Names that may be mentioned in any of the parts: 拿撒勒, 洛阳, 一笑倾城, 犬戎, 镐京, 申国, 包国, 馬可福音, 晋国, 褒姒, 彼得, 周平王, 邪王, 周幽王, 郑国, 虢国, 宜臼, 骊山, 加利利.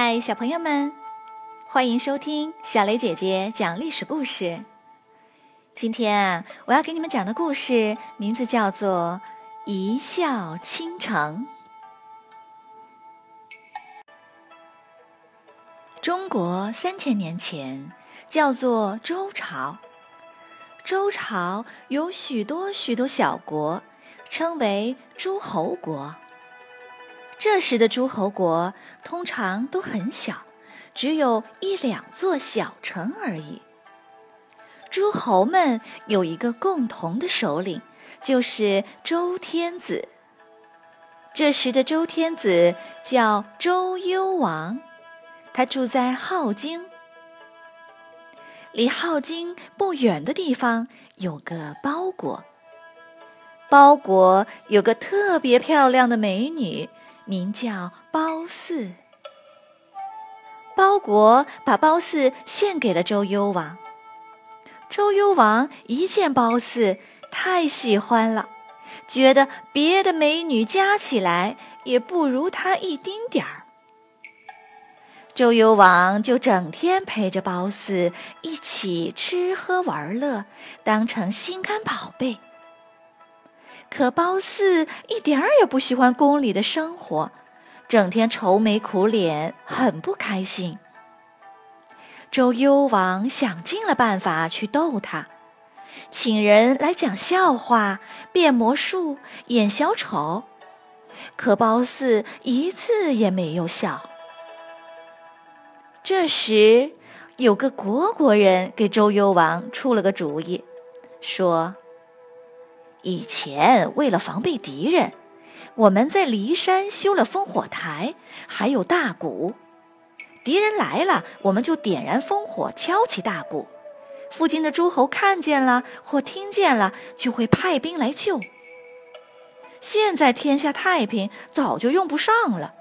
嗨，小朋友们，欢迎收听小雷姐姐讲历史故事。今天我要给你们讲的故事名字叫做《一笑倾城》。中国3000年前叫做周朝，周朝有许多小国，称为诸侯国。这时的诸侯国通常都很小，只有1-2座小城而已。诸侯们有一个共同的首领，就是周天子。这时的周天子叫周幽王，他住在镐京。离镐京不远的地方有个包国，包国有个特别漂亮的美女，名叫褒姒。包国把褒姒献给了周幽王。周幽王一见褒姒，太喜欢了，觉得别的美女加起来也不如她一丁点儿。周幽王就整天陪着褒姒一起吃喝玩乐，当成心肝宝贝。可褒姒一点儿也不喜欢宫里的生活，整天愁眉苦脸，很不开心。周幽王想尽了办法去逗她，请人来讲笑话、变魔术、演小丑，可褒姒一次也没有笑。这时，有个国人给周幽王出了个主意，说以前为了防备敌人，我们在骊山修了烽火台，还有大鼓。敌人来了，我们就点燃烽火，敲起大鼓。附近的诸侯看见了或听见了，就会派兵来救。现在天下太平，早就用不上了。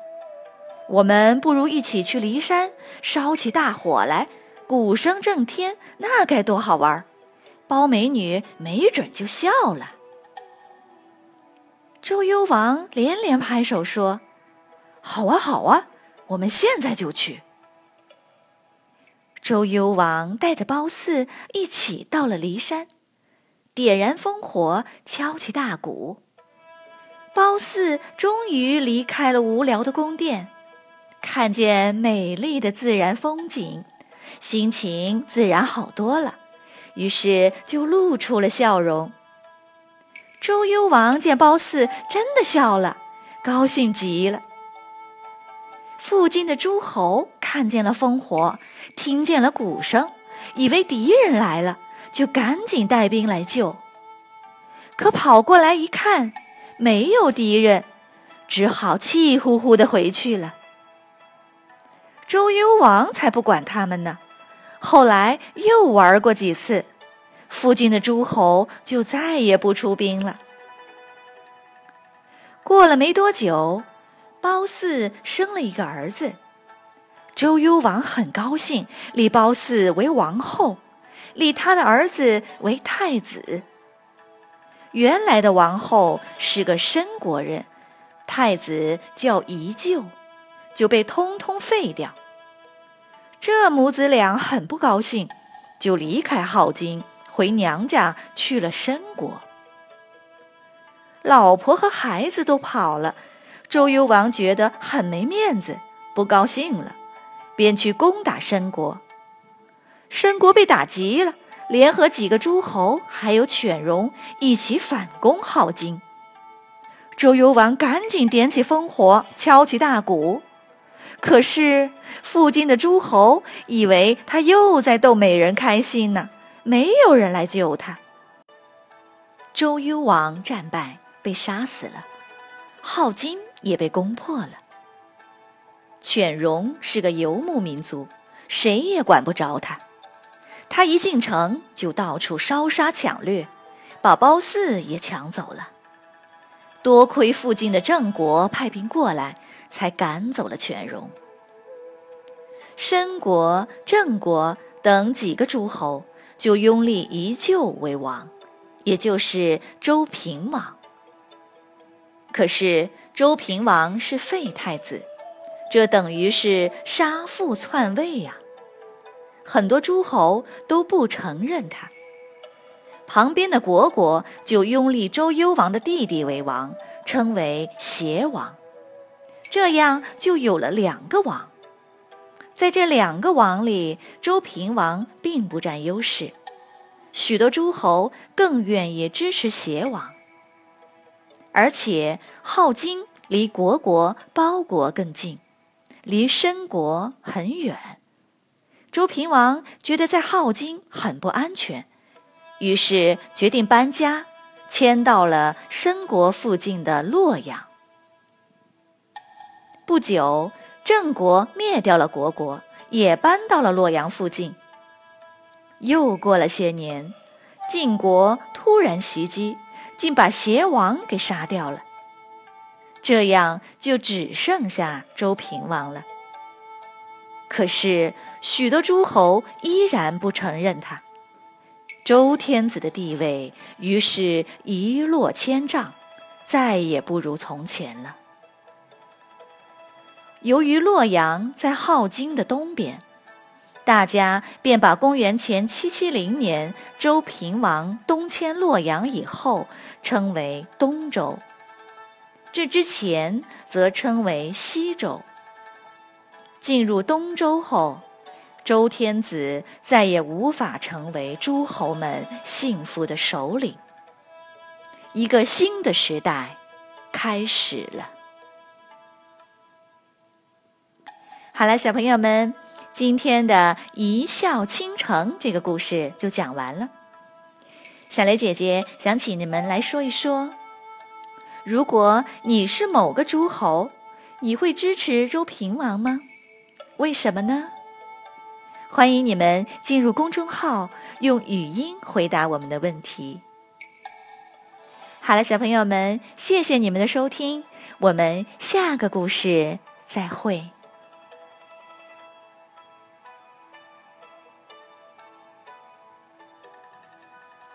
我们不如一起去骊山，烧起大火来，鼓声震天，那该多好玩！包美女没准就笑了。周幽王连连拍手说：“好啊，好啊，我们现在就去。”周幽王带着褒姒一起到了骊山，点燃烽火，敲起大鼓。褒姒终于离开了无聊的宫殿，看见美丽的自然风景，心情自然好多了，于是就露出了笑容。周幽王见褒姒真的笑了，高兴极了。附近的诸侯看见了烽火，听见了鼓声，以为敌人来了，就赶紧带兵来救。可跑过来一看，没有敌人，只好气呼呼地回去了。周幽王才不管他们呢，后来又玩过几次，附近的诸侯就再也不出兵了。过了没多久，褒姒生了一个儿子，周幽王很高兴，立褒姒为王后，立他的儿子为太子。原来的王后是个申国人，太子叫宜臼，就被通通废掉。这母子俩很不高兴，就离开镐京，回娘家去了申国。老婆和孩子都跑了，周幽王觉得很没面子，不高兴了，便去攻打申国。申国被打急了，联合几个诸侯还有犬戎一起反攻镐京。周幽王赶紧点起烽火，敲起大鼓。可是附近的诸侯以为他又在逗美人开心呢，没有人来救他。周幽王战败，被杀死了，镐京也被攻破了。犬戎是个游牧民族，谁也管不着他。他一进城就到处烧杀抢掠，把褒姒也抢走了。多亏附近的郑国派兵过来，才赶走了犬戎。申国、郑国等几个诸侯就拥立宜臼为王，也就是周平王。可是周平王是废太子，这等于是杀父篡位呀！很多诸侯都不承认他。旁边的虢国就拥立周幽王的弟弟为王，称为邪王。这样就有了两个王。在这两个王里，周平王并不占优势，许多诸侯更愿意支持邪王。而且镐京离虢国、包国更近，离申国很远。周平王觉得在镐京很不安全，于是决定搬家，迁到了申国附近的洛阳。不久，郑国灭掉了虢国，也搬到了洛阳附近。又过了些年，晋国突然袭击，竟把邪王给杀掉了。这样就只剩下周平王了。可是许多诸侯依然不承认他，周天子的地位于是一落千丈，再也不如从前了。由于洛阳在镐京的东边，大家便把公元前770年周平王东迁洛阳以后称为东周，这之前则称为西周。进入东周后，周天子再也无法成为诸侯们信服的首领，一个新的时代开始了。好了，小朋友们，今天的一笑倾城这个故事就讲完了。小雷姐姐想请你们来说一说，如果你是某个诸侯，你会支持周平王吗？为什么呢？欢迎你们进入公众号，用语音回答我们的问题。好了，小朋友们，谢谢你们的收听，我们下个故事再会。